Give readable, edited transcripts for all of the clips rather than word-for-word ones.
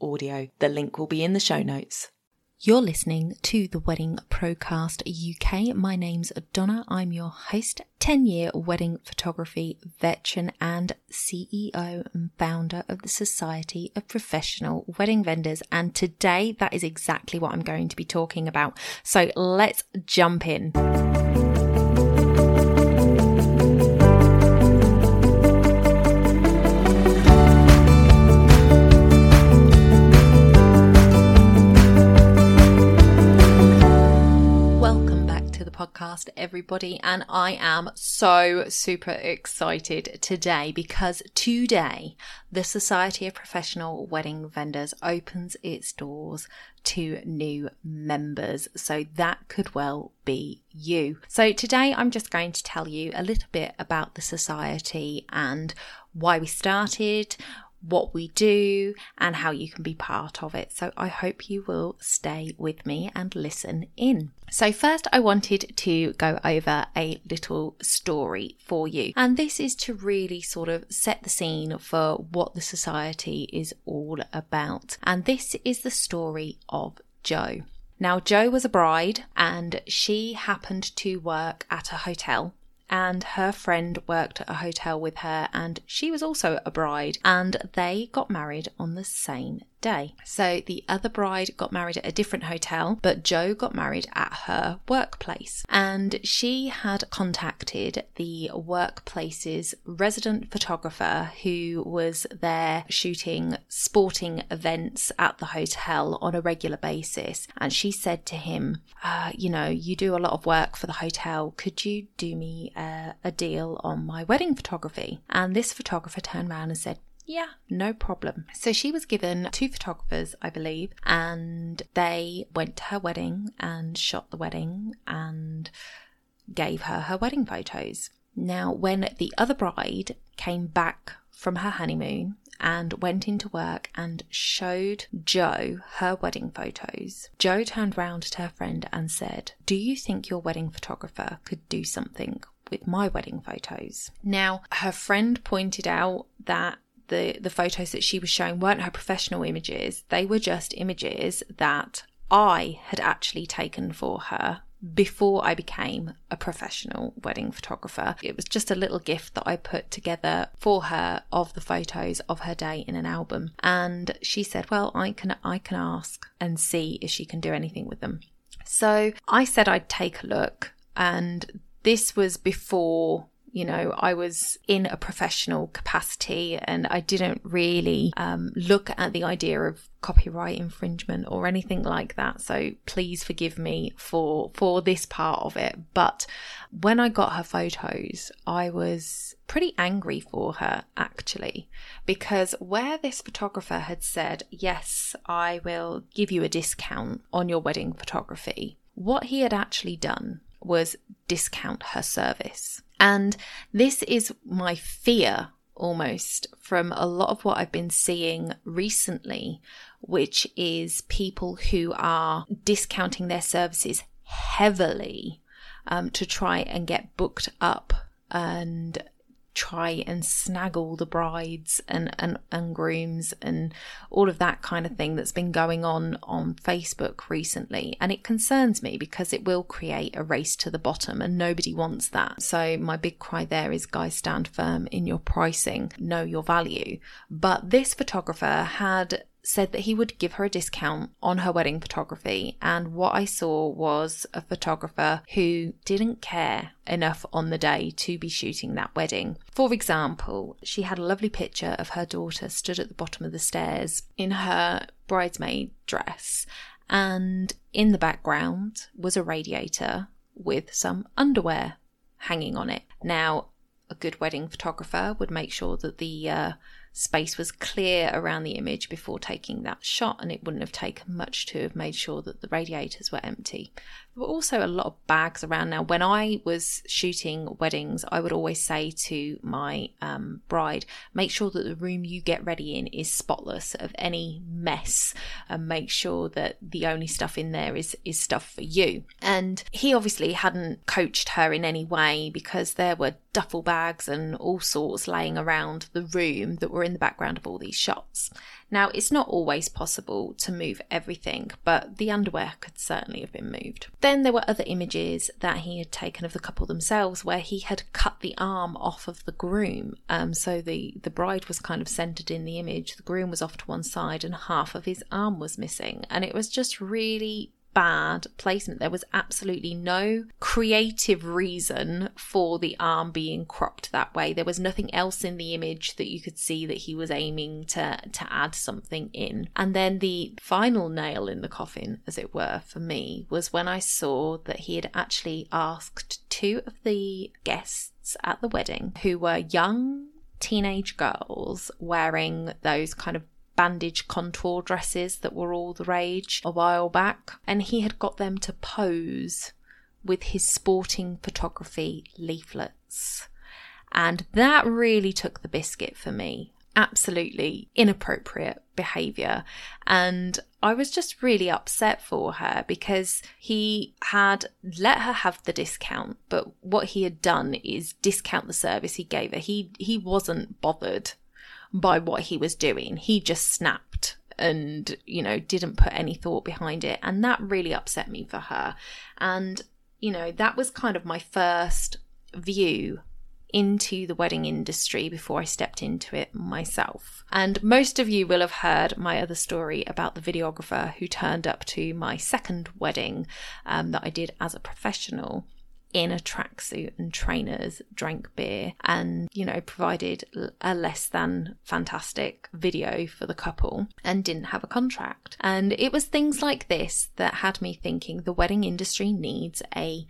audio. The link will be in the show notes. You're listening to the Wedding Procast UK. My name's Donna. I'm your host, 10-year wedding photography veteran and CEO and founder of the Society of Professional Wedding Vendors. And today, that is exactly what I'm going to be talking about. So let's jump in. Podcast, everybody, and I am so super excited today because today the Society of Professional Wedding Vendors opens its doors to new members, so that could well be you. So today I'm just going to tell you a little bit about the Society and why we started, what we do, and how you can be part of it. So I hope you will stay with me and listen in. So first I wanted to go over a little story for you, and this is to really sort of set the scene for what the Society is all about. And this is the story of Jo. Now, Jo was a bride and she happened to work at a hotel, and her friend worked at a hotel with her, and she was also a bride, and they got married on the same day. So the other bride got married at a different hotel, but Jo got married at her workplace, and she had contacted the workplace's resident photographer who was there shooting sporting events at the hotel on a regular basis. And she said to him, you do a lot of work for the hotel, could you do me a deal on my wedding photography? And this photographer turned around and said, yeah, no problem. So she was given 2 photographers, I believe, and they went to her wedding and shot the wedding and gave her her wedding photos. Now, when the other bride came back from her honeymoon and went into work and showed Jo her wedding photos, Jo turned round to her friend and said, "Do you think your wedding photographer could do something with my wedding photos?" Now, her friend pointed out that the photos that she was showing weren't her professional images. They were just images that I had actually taken for her before I became a professional wedding photographer. It was just a little gift that I put together for her of the photos of her day in an album. And she said, well, I can ask and see if she can do anything with them. So I said I'd take a look, and this was before I was in a professional capacity, and I didn't really look at the idea of copyright infringement or anything like that. So please forgive me for this part of it. But when I got her photos, I was pretty angry for her, actually, because where this photographer had said, yes, I will give you a discount on your wedding photography, what he had actually done was discount her service. And this is my fear almost from a lot of what I've been seeing recently, which is people who are discounting their services heavily to try and get booked up and try and snaggle the brides and grooms and all of that kind of thing that's been going on Facebook recently. And it concerns me because it will create a race to the bottom, and nobody wants that. So my big cry there is, guys, stand firm in your pricing, know your value. But this photographer had said that he would give her a discount on her wedding photography, and what I saw was a photographer who didn't care enough on the day to be shooting that wedding. For example, she had a lovely picture of her daughter stood at the bottom of the stairs in her bridesmaid dress, and in the background was a radiator with some underwear hanging on it. Now, a good wedding photographer would make sure that the space was clear around the image before taking that shot, and it wouldn't have taken much to have made sure that the radiators were empty. There were also a lot of bags around. Now, when I was shooting weddings, I would always say to my bride, make sure that the room you get ready in is spotless of any mess, and make sure that the only stuff in there is stuff for you. And he obviously hadn't coached her in any way, because there were duffel bags and all sorts laying around the room that were in the background of all these shots. Now, it's not always possible to move everything, but the underwear could certainly have been moved. Then there were other images that he had taken of the couple themselves, where he had cut the arm off of the groom. So the bride was kind of centered in the image, the groom was off to one side, and half of his arm was missing. And it was just really bad placement. There was absolutely no creative reason for the arm being cropped that way. There was nothing else in the image that you could see that he was aiming to add something in. And then the final nail in the coffin, as it were, for me, was when I saw that he had actually asked two of the guests at the wedding, who were young teenage girls wearing those kind of bandage contour dresses that were all the rage a while back, and he had got them to pose with his sporting photography leaflets. And that really took the biscuit for me. Absolutely inappropriate behaviour. And I was just really upset for her, because he had let her have the discount, but what he had done is discount the service he gave her. He wasn't bothered by what he was doing. He just snapped and, you know, didn't put any thought behind it. And that really upset me for her. And, you know, that was kind of my first view into the wedding industry before I stepped into it myself. And most of you will have heard my other story about the videographer who turned up to my second wedding that I did as a professional, in a tracksuit and trainers, drank beer, and, you know, provided a less than fantastic video for the couple and didn't have a contract. And it was things like this that had me thinking the wedding industry needs a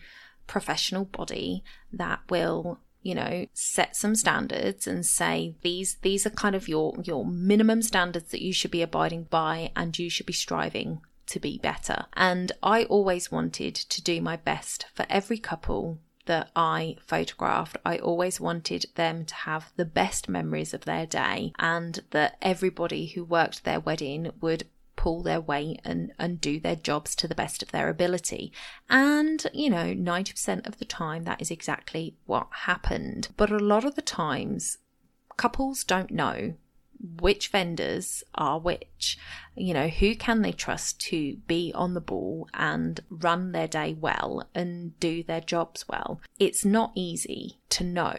professional body that will, you know, set some standards and say these are kind of your minimum standards that you should be abiding by, and you should be striving to be better. And I always wanted to do my best for every couple that I photographed. I always wanted them to have the best memories of their day, and that everybody who worked their wedding would pull their weight and do their jobs to the best of their ability. And, you know, 90% of the time that is exactly what happened. But a lot of the times couples don't know which vendors are which, you know, who can they trust to be on the ball and run their day well and do their jobs well. It's not easy to know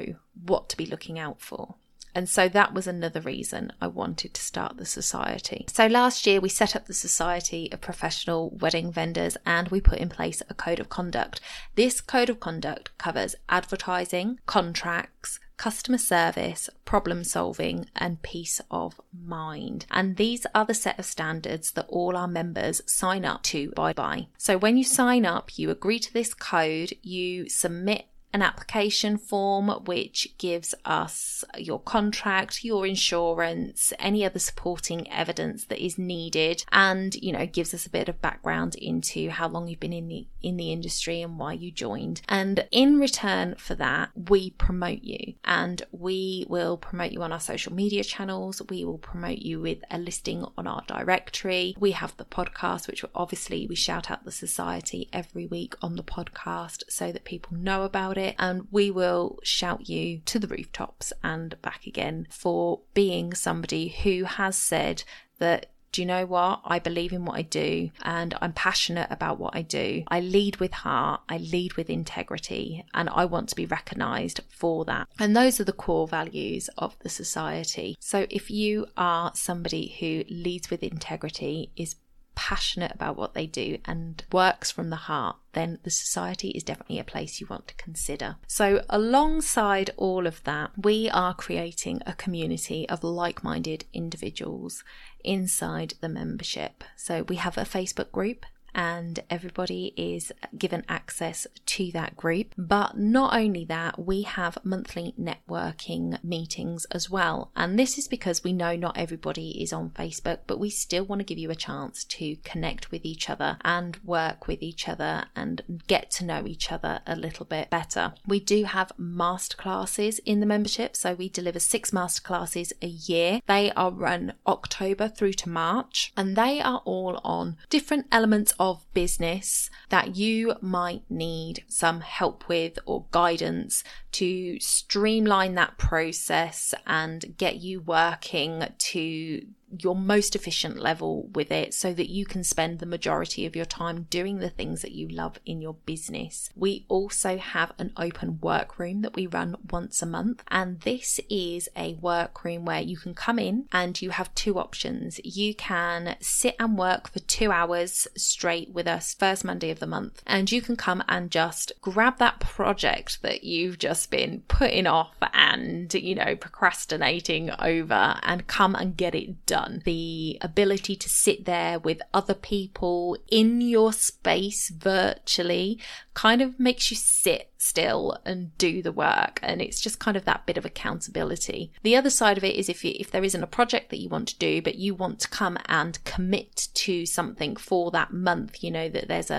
what to be looking out for. And so that was another reason I wanted to start the society. So last year we set up the Society of Professional Wedding Vendors, and we put in place a code of conduct. This code of conduct covers advertising, contracts, customer service, problem solving, and peace of mind. And these are the set of standards that all our members sign up to by. So when you sign up, you agree to this code, you submit an application form which gives us your contract, your insurance, any other supporting evidence that is needed, and, you know, gives us a bit of background into how long you've been in the industry and why you joined. And in return for that, we promote you, and we will promote you on our social media channels. We will promote you with a listing on our directory. We have the podcast, which obviously we shout out the society every week on the podcast so that people know about it. And we will shout you to the rooftops and back again for being somebody who has said that, do you know what? I believe in what I do, and I'm passionate about what I do. I lead with heart, I lead with integrity, and I want to be recognised for that. And those are the core values of the society. So if you are somebody who leads with integrity, is passionate about what they do, and works from the heart, then the society is definitely a place you want to consider. So alongside all of that, we are creating a community of like-minded individuals inside the membership. So we have a Facebook group, and everybody is given access to that group. But not only that, we have monthly networking meetings as well. And this is because we know not everybody is on Facebook, but we still want to give you a chance to connect with each other and work with each other and get to know each other a little bit better. We do have masterclasses in the membership, so we deliver 6 masterclasses a year. They are run October through to March, and they are all on different elements of business that you might need some help with or guidance to streamline that process and get you working to your most efficient level with it, so that you can spend the majority of your time doing the things that you love in your business. We also have an open workroom that we run once a month, and this is a workroom where you can come in and you have 2 options. You can sit and work for 2 hours straight with us first Monday of the month, and you can come and just grab that project that you've just been putting off and, you know, procrastinating over, and come and get it done. The ability to sit there with other people in your space virtually kind of makes you sit still and do the work, and it's just kind of that bit of accountability. The other side of it is if there isn't a project that you want to do, but you want to come and commit to something for that month, you know that there's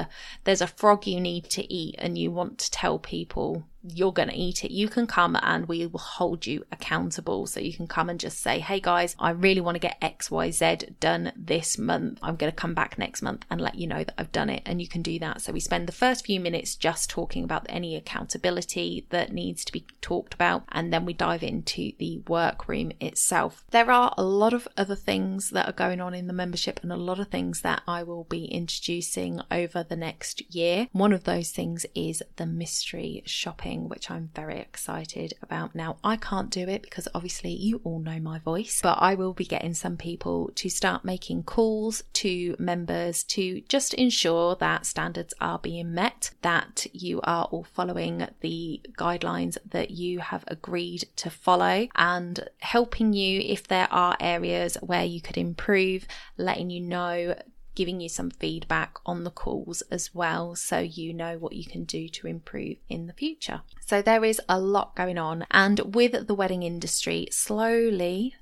a frog you need to eat and you want to tell people you're going to eat it, you can come and we will hold you accountable. So you can come and just say, hey guys, I really want to get XYZ done this month. I'm going to come back next month and let you know that I've done it, and you can do that. So we spend the first few minutes just talking about any accountability that needs to be talked about, and then we dive into the workroom itself. There are a lot of other things that are going on in the membership, and a lot of things that I will be introducing over the next year. One of those things is the mystery shopping, which I'm very excited about. Now, I can't do it because obviously you all know my voice, but I will be getting some people to start making calls to members to just ensure that standards are being met, that you are all following the guidelines that you have agreed to follow, and helping you if there are areas where you could improve, letting you know, giving you some feedback on the calls as well, so you know what you can do to improve in the future. So there is a lot going on, and with the wedding industry slowly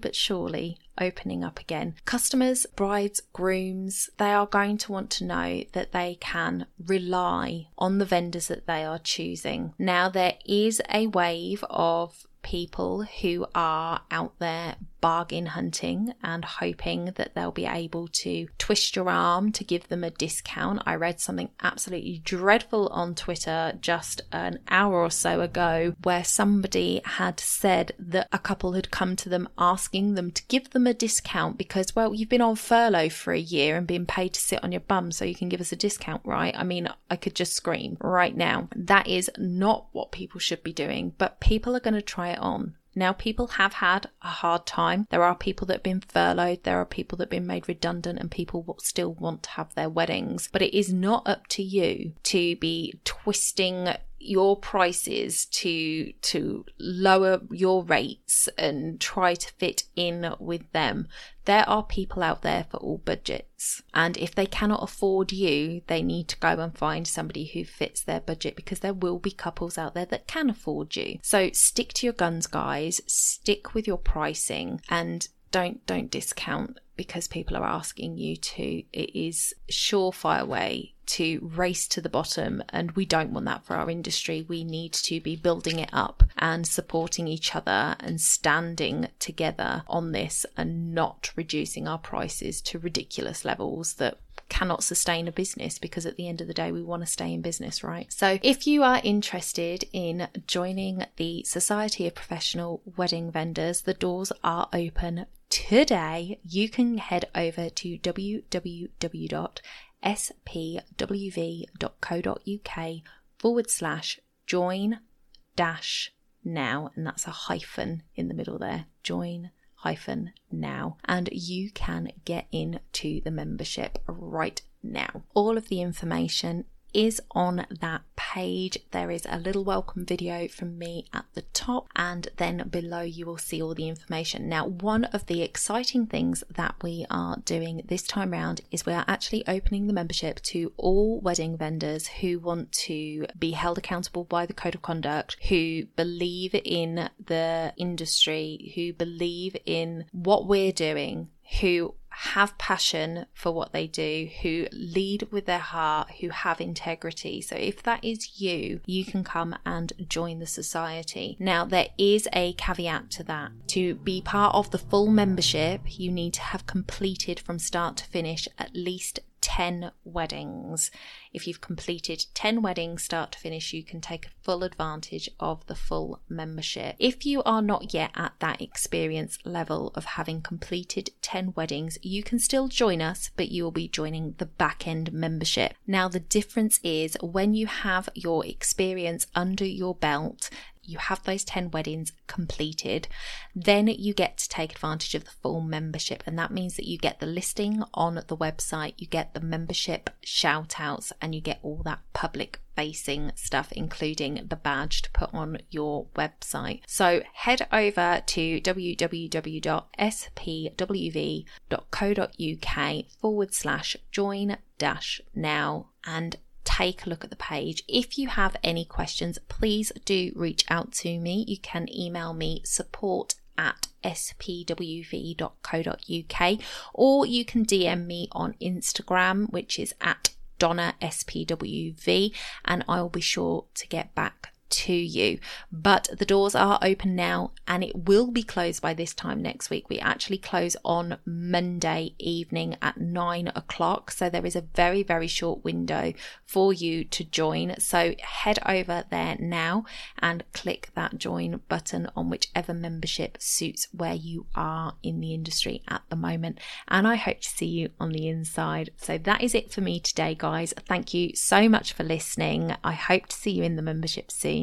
but surely opening up again, customers, brides, grooms, they are going to want to know that they can rely on the vendors that they are choosing. Now, there is a wave of people who are out there bargain hunting and hoping that they'll be able to twist your arm to give them a discount. I read something absolutely dreadful on Twitter just an hour or so ago, where somebody had said that a couple had come to them asking them to give them a discount because, well, you've been on furlough for a year and been paid to sit on your bum, so you can give us a discount, right? I mean, I could just scream right now. That is not what people should be doing, but people are going to try it on. Now, people have had a hard time. There are people that have been furloughed, there are people that have been made redundant, and people will still want to have their weddings. But it is not up to you to be twisting your prices to lower your rates and try to fit in with them. There are people out there for all budgets, and if they cannot afford you, they need to go and find somebody who fits their budget, because there will be couples out there that can afford you. So stick to your guns, guys. Stick with your pricing, and don't discount because people are asking you to. It is a surefire way to race to the bottom, and we don't want that for our industry. We need to be building it up and supporting each other and standing together on this, and not reducing our prices to ridiculous levels that cannot sustain a business, because at the end of the day, we want to stay in business, right? So if you are interested in joining the Society of Professional Wedding Vendors, the doors are open today. You can head over to www.spwv.co.uk/join-now, and that's a hyphen in the middle there, join-now, and you can get into the membership right now. All of the information is on that page. There is a little welcome video from me at the top, and then below you will see all the information. Now, one of the exciting things that we are doing this time round is we are actually opening the membership to all wedding vendors who want to be held accountable by the code of conduct, who believe in the industry, who believe in what we're doing, who have passion for what they do, who lead with their heart, who have integrity. So if that is you, you can come and join the society. Now, there is a caveat to that. To be part of the full membership, you need to have completed from start to finish at least 10 weddings. If you've completed 10 weddings start to finish, you can take full advantage of the full membership. If you are not yet at that experience level of having completed 10 weddings, you can still join us, but you will be joining the back end membership. Now, the difference is when you have your experience under your belt, you have those 10 weddings completed, then you get to take advantage of the full membership. And that means that you get the listing on the website, you get the membership shout outs, and you get all that public facing stuff, including the badge to put on your website. So head over to www.spwv.co.uk/join-now and take a look at the page. If you have any questions, please do reach out to me. You can email me support@spwv.co.uk, or you can DM me on Instagram, which is at DonnaSPWV, and I will be sure to get back to you. But the doors are open now, and it will be closed by this time next week. We actually close on Monday evening at 9 o'clock, so there is a very, very short window for you to join. So head over there now and click that join button on whichever membership suits where you are in the industry at the moment, and I hope to see you on the inside. So that is it for me today, guys. Thank you so much for listening. I hope to see you in the membership soon.